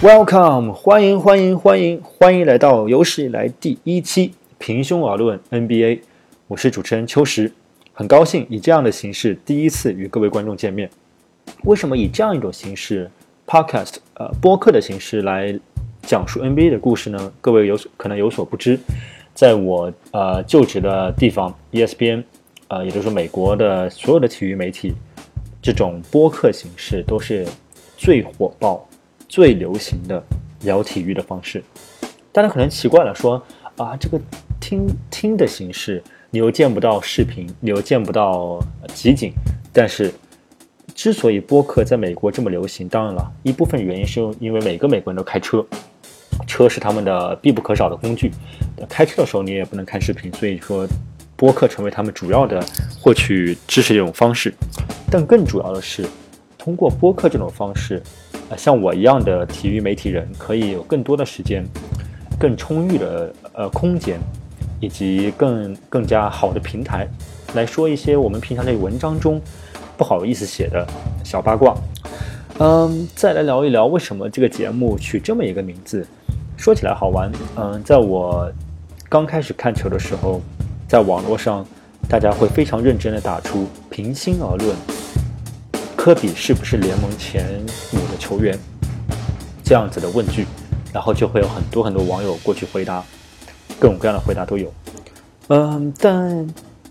Welcome， 欢迎来到有史以来第一期平胸而论 NBA， 我是主持人秋实，很高兴以这样的形式第一次与各位观众见面。为什么以这样一种形式 podcast 播客的形式来讲述 NBA 的故事呢？各位可能有所不知，在我就职的地方 ESPN， 也就是美国的所有的体育媒体，这种播客形式都是最火爆最流行的聊体育的方式。大家可能奇怪了，说啊，这个听的形式你又见不到视频，你又见不到集锦。但是之所以播客在美国这么流行，当然了一部分原因是因为每个美国人都开车，车是他们的必不可少的工具，开车的时候你也不能看视频，所以说播客成为他们主要的获取知识的一种方式。但更主要的是通过播客这种方式，像我一样的体育媒体人可以有更多的时间，更充裕的空间，以及更加好的平台来说一些我们平常在文章中不好意思写的小八卦。再来聊一聊为什么这个节目取这么一个名字，说起来好玩。在我刚开始看球的时候，在网络上大家会非常认真地打出平心而论科比是不是联盟前5的球员这样子的问句，然后就会有很多网友过去回答，各种各样的回答都有。但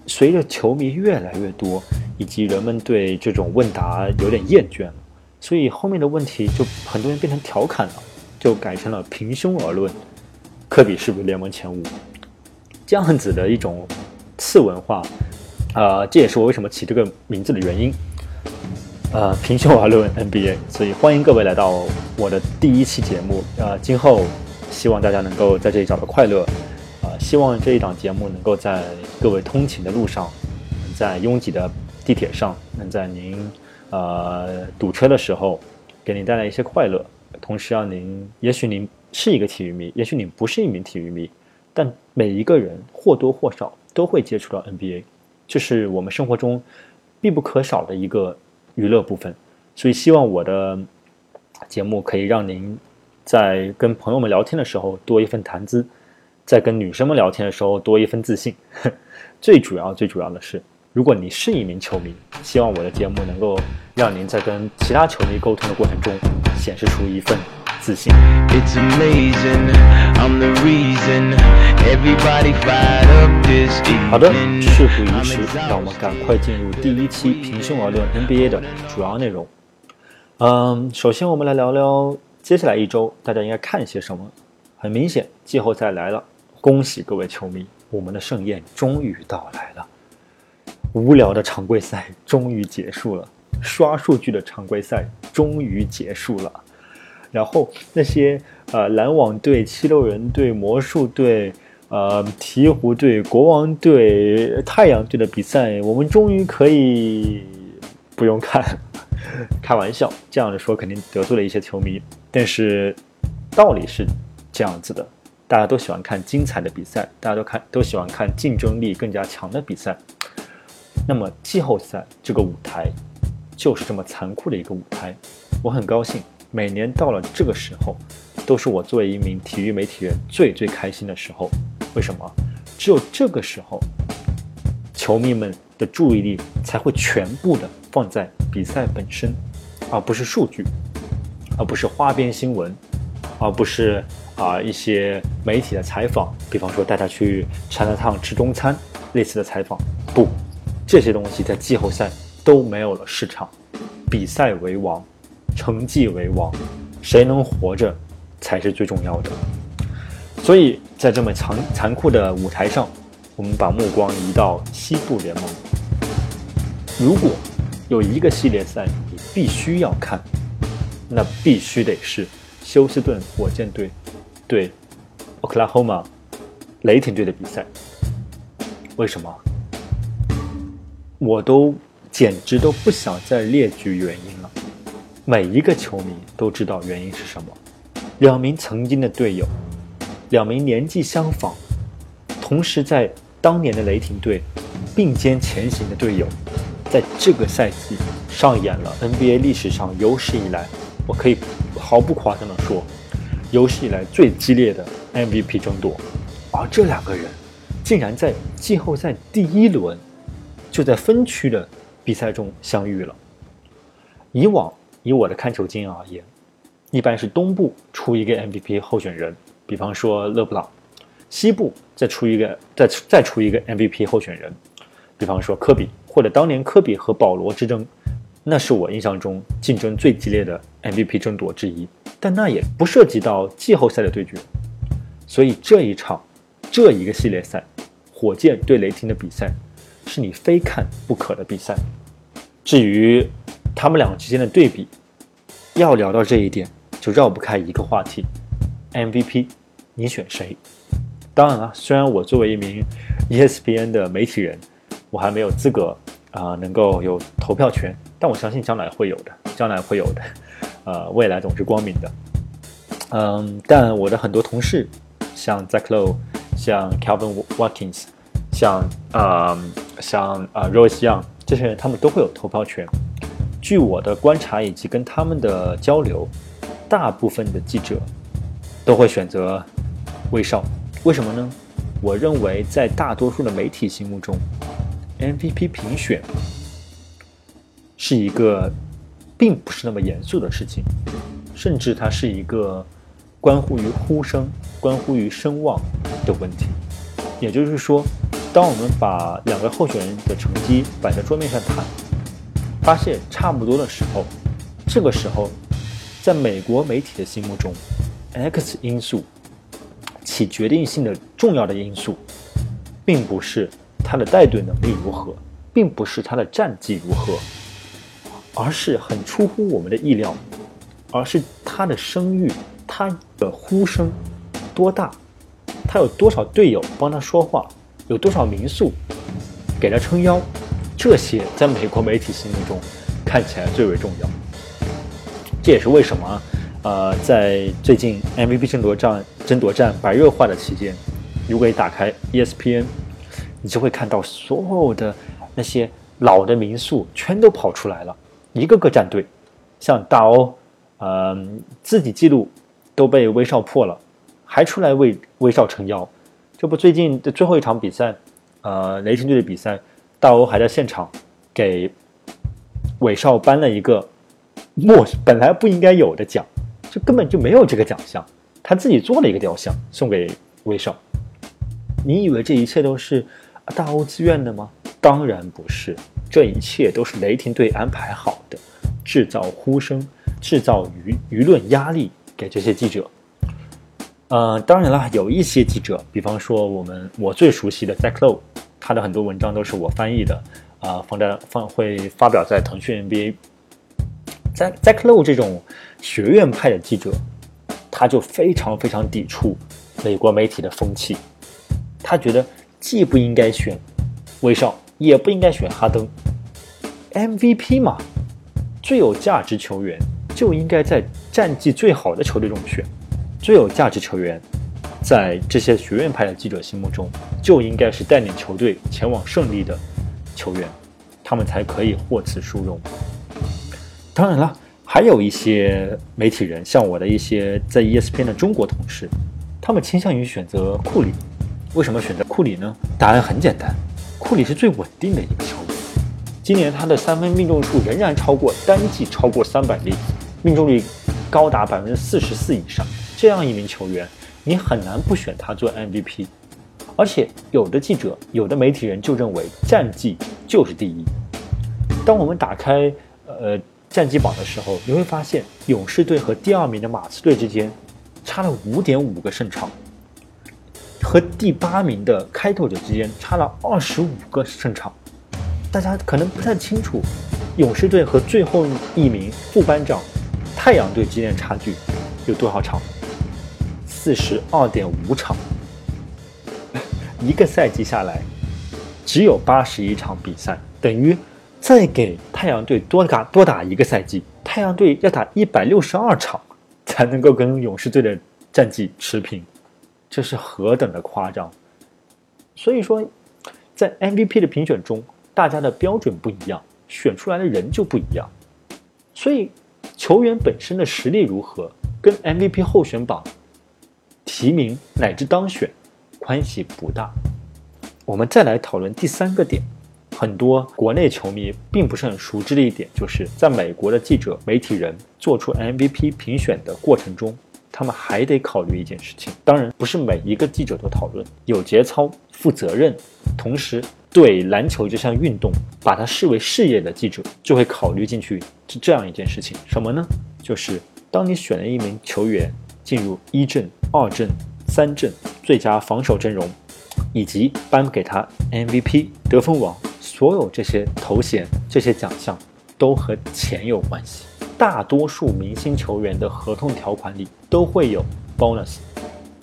随着球迷越来越多，以及人们对这种问答有点厌倦了，所以后面的问题就很多人变成调侃了，就改成了平胸而论科比是不是联盟前5，这样子的一种次文化。这也是我为什么起这个名字的原因。平胸而论 NBA， 所以欢迎各位来到我的第一期节目。今后希望大家能够在这里找到快乐。希望这一档节目能够在各位通勤的路上，在拥挤的地铁上，能在您堵车的时候给您带来一些快乐，同时让您，也许您是一个体育迷，也许您不是一名体育迷，但每一个人或多或少都会接触到 NBA， 这是我们生活中必不可少的一个娱乐部分。所以希望我的节目可以让您在跟朋友们聊天的时候多一份谈资，在跟女生们聊天的时候多一份自信。最主要的是，如果你是一名球迷，希望我的节目能够让您在跟其他球迷沟通的过程中显示出一份自信。 It's amazing, I'm the reason everybody fired up this evening. 好的，事不宜迟，让我们赶快进入第一期平胸而论 NBA 的主要内容。首先我们来聊聊接下来一周大家应该看些什么。很明显，季后赛来了，恭喜各位球迷，我们的盛宴终于到来了。无聊的常规赛终于结束了，刷数据的常规赛终于结束了，然后那些篮网队、七六人队、魔术队、鹈鹕队、国王队、太阳队的比赛，我们终于可以不用看。开玩笑，这样的说肯定得罪了一些球迷，但是道理是这样子的，大家都喜欢看精彩的比赛，大家都喜欢看竞争力更加强的比赛。那么季后赛这个舞台就是这么残酷的一个舞台。我很高兴每年到了这个时候，都是我作为一名体育媒体人最开心的时候。为什么？只有这个时候，球迷们的注意力才会全部的放在比赛本身，而不是数据，而不是花边新闻，而不是一些媒体的采访，比方说带他去Chinatown吃中餐类似的采访。不，这些东西在季后赛都没有了市场。比赛为王，成绩为王，谁能活着才是最重要的。所以在这么残酷的舞台上，我们把目光移到西部联盟。如果有一个系列赛你必须要看，那必须得是休斯顿火箭队对 Oklahoma 雷霆队的比赛。为什么？我都简直都不想再列举原因了，每一个球迷都知道原因是什么。两名曾经的队友，两名年纪相仿，同时在当年的雷霆队并肩前行的队友，在这个赛季上演了 NBA 历史上有史以来我可以毫不夸张的说，有史以来最激烈的 MVP 争夺，而这两个人竟然在季后赛第一轮就在分区的比赛中相遇了。以往以我的看球经验而言，一般是东部出一个 MVP 候选人，比方说勒布朗，西部再出一个 MVP 候选人，比方说科比，或者当年科比和保罗之争，那是我印象中竞争最激烈的 MVP 争夺之一，但那也不涉及到季后赛的对决。所以这一个系列赛，火箭对雷霆的比赛，是你非看不可的比赛。至于他们两个之间的对比，要聊到这一点就绕不开一个话题， MVP 你选谁？当然了，虽然我作为一名 ESPN 的媒体人，我还没有资格能够有投票权，但我相信将来会有的，未来总是光明的。但我的很多同事，像 Zach Lowe， 像 Calvin Watkins， 像 Royce Young， 这些人他们都会有投票权。据我的观察以及跟他们的交流，大部分的记者都会选择威少。为什么呢？我认为在大多数的媒体心目中， MVP 评选是一个并不是那么严肃的事情，甚至它是一个关乎于呼声、关乎于声望的问题。也就是说，当我们把两个候选人的成绩摆在桌面上谈，发现差不多的时候，这个时候在美国媒体的心目中， X 因素起决定性的重要的因素，并不是他的带队能力如何，并不是他的战绩如何，而是很出乎我们的意料，而是他的声誉，他的呼声多大，他有多少队友帮他说话，有多少名宿给他撑腰，这些在美国媒体心目中看起来最为重要。这也是为什么在最近 MVP 争夺战白热化的期间，如果你打开 ESPN， 你就会看到所有的那些老的名宿全都跑出来了，一个个战队，像大欧，自己记录都被威少破了，还出来为威少撑腰。这不，最近的最后一场比赛，雷霆队的比赛，大欧还在现场给韦少颁了一个本来不应该有的奖，就根本就没有这个奖项，他自己做了一个雕像送给韦少。你以为这一切都是大欧自愿的吗？当然不是，这一切都是雷霆队安排好的，制造呼声，制造舆论压力给这些记者。当然了，有一些记者，比方说我最熟悉的 Zach Lowe， 他的很多文章都是我翻译的，会发表在腾讯 NBA。 Zach Lowe 这种学院派的记者，他就非常非常抵触美国媒体的风气，他觉得既不应该选威少，也不应该选哈登， MVP 嘛，最有价值球员就应该在战绩最好的球队中选，最有价值球员在这些学院派的记者心目中就应该是带领球队前往胜利的球员，他们才可以获此殊荣。当然了，还有一些媒体人，像我的一些在 ESPN 的中国同事，他们倾向于选择库里。为什么选择库里呢？答案很简单，库里是最稳定的一个球员，今年他的三分命中数仍然单季超过300粒，命中率高达44%以上。这样一名球员，你很难不选他做 MVP。而且有的记者、有的媒体人就认为战绩就是第一。当我们打开战绩榜的时候，你会发现勇士队和第二名的马刺队之间差了5.5个胜场，和第八名的开拓者之间差了25个胜场。大家可能不太清楚，勇士队和最后一名副班长太阳队之间的差距有多少场？42.5场。一个赛季下来，只有81场比赛，等于再给太阳队多打一个赛季，太阳队要打162场才能够跟勇士队的战绩持平，这是何等的夸张！所以说，在 MVP 的评选中，大家的标准不一样，选出来的人就不一样。所以球员本身的实力如何，跟 MVP 候选榜提名乃至当选关系不大。我们再来讨论第三个点，很多国内球迷并不是很熟知的一点，就是在美国的记者、媒体人做出 MVP 评选的过程中，他们还得考虑一件事情，当然不是每一个记者都讨论，有节操、负责任，同时对篮球这项运动把它视为事业的记者就会考虑进去这样一件事情，什么呢？就是当你选了一名球员进入一阵、二阵、三阵、最佳防守阵容，以及颁给他 MVP、 得分王，所有这些头衔、这些奖项都和钱有关系。大多数明星球员的合同条款里都会有 bonus，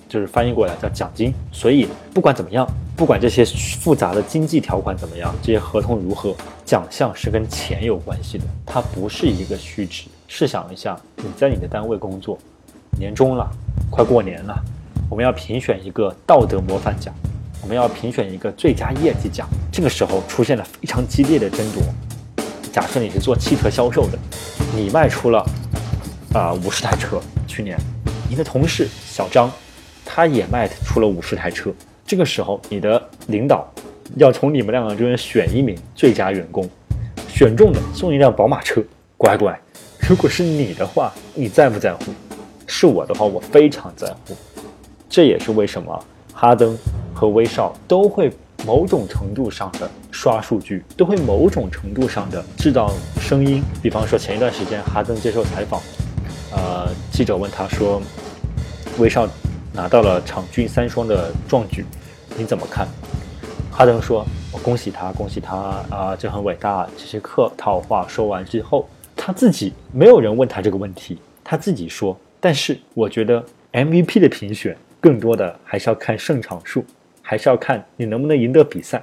就是翻译过来叫奖金。所以不管怎么样，不管这些复杂的经济条款怎么样，这些合同如何，奖项是跟钱有关系的，它不是一个虚值。试想一下，你在你的单位工作，年终了，快过年了，我们要评选一个道德模范奖，我们要评选一个最佳业绩奖，这个时候出现了非常激烈的争夺。假设你是做汽车销售的，你卖出了50台车，去年你的同事小张他也卖出了50台车，这个时候你的领导要从你们两个中选一名最佳员工，选中的送一辆宝马车。乖乖，如果是你的话，你在不在乎？是我的话，我非常在乎。这也是为什么哈登和威少都会某种程度上的刷数据，都会某种程度上的制造声音。比方说前一段时间哈登接受采访，记者问他说，威少拿到了场均3双的壮举，你怎么看？哈登说，我恭喜他，恭喜他啊，这很伟大。这些客套话说完之后，他自己没有人问他这个问题，他自己说，但是我觉得 MVP 的评选更多的还是要看胜场数，还是要看你能不能赢得比赛。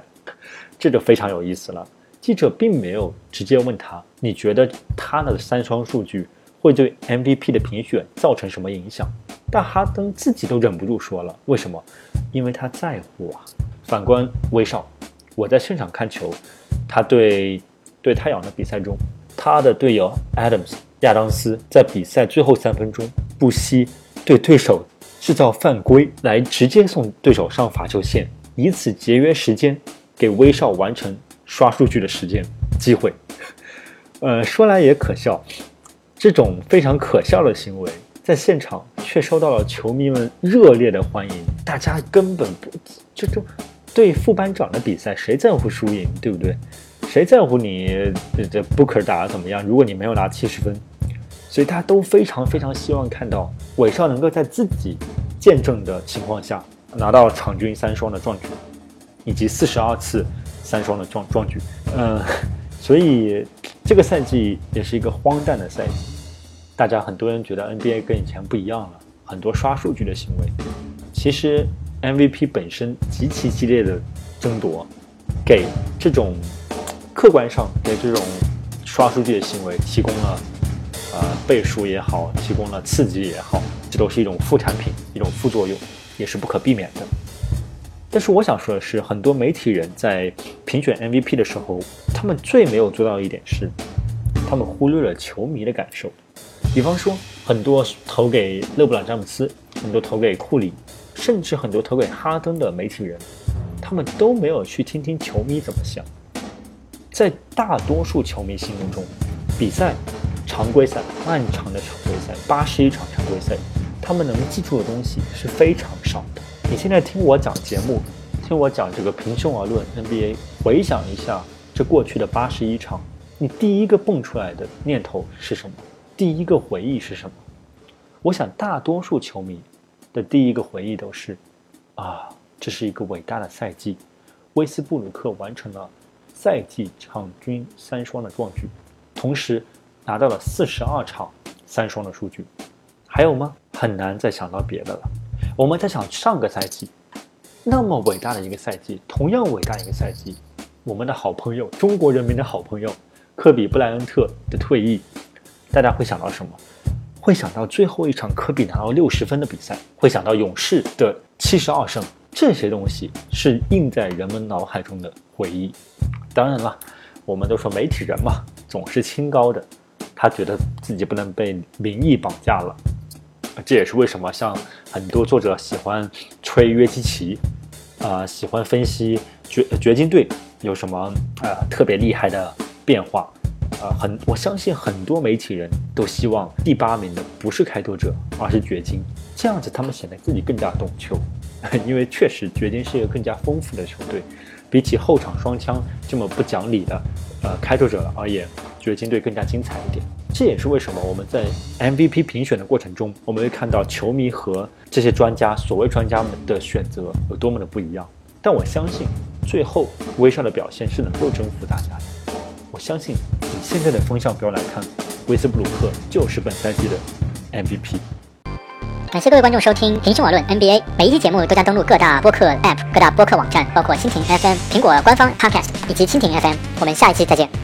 这就非常有意思了，记者并没有直接问他，你觉得他的3双数据会对 MVP 的评选造成什么影响？但哈登自己都忍不住说了，为什么？因为他在乎啊。反观威少，我在现场看球，他对太阳的比赛中，他的队友 Adams 亚当斯在比赛最后3分钟不惜对对手制造犯规，来直接送对手上罚球线，以此节约时间，给威少完成刷数据的时间机会。说来也可笑，这种非常可笑的行为在现场却收到了球迷们热烈的欢迎。大家根本不就对副班长的比赛，谁在乎输赢，对不对？谁在乎你这 Booker 打得怎么样？如果你没有拿70分，所以大家都非常非常希望看到威少能够在自己见证的情况下拿到场均3双的壮举，以及42次3双的壮举。所以这个赛季也是一个荒诞的赛季。大家很多人觉得 NBA 跟以前不一样了，很多刷数据的行为。其实 MVP 本身极其激烈的争夺，给这种客观上给这种刷数据的行为提供了背书也好，提供了刺激也好，这都是一种副产品，一种副作用，也是不可避免的。但是我想说的是，很多媒体人在评选 MVP 的时候，他们最没有做到一点是，他们忽略了球迷的感受。比方说，很多投给勒布朗詹姆斯，很多投给库里，甚至很多投给哈登的媒体人，他们都没有去听听球迷怎么想。在大多数球迷心目中，比赛常规赛、漫长的常规赛、81场常规赛，他们能记住的东西是非常少的。你现在听我讲节目，听我讲这个平胸而论 NBA， 回想一下这过去的81场，你第一个蹦出来的念头是什么？第一个回忆是什么？我想大多数球迷的第一个回忆都是，这是一个伟大的赛季，威斯布鲁克完成了赛季场均3双的壮举，同时拿到了42场3双的数据，还有吗？很难再想到别的了。我们在想上个赛季，那么伟大的一个赛季，同样伟大的一个赛季，我们的好朋友，中国人民的好朋友科比布莱恩特的退役，大家会想到什么？会想到最后一场科比拿到60分的比赛，会想到勇士的72胜，这些东西是印在人们脑海中的回忆。当然了，我们都说媒体人嘛，总是清高的，他觉得自己不能被名义绑架了。这也是为什么像很多作者喜欢吹约基奇，喜欢分析掘金队有什么特别厉害的变化。我相信很多媒体人都希望第八名的不是开拓者，而是掘金，这样子他们显得自己更加懂球，因为确实掘金是一个更加丰富的球队，比起后场双枪这么不讲理的开拓者而言，掘金队更加精彩一点。这也是为什么我们在 MVP 评选的过程中，我们会看到球迷和这些专家，所谓专家们的选择有多么的不一样。但我相信最后威少的表现是能够征服大家的。我相信以现在的风向标来看，威斯布鲁克就是本赛季的 MVP。感谢各位观众收听《评讯网论 NBA》，每一期节目都将登录各大播客 App、各大播客网站，包括蜻蜓 FM、苹果官方 Podcast 以及蜻蜓 FM。我们下一期再见。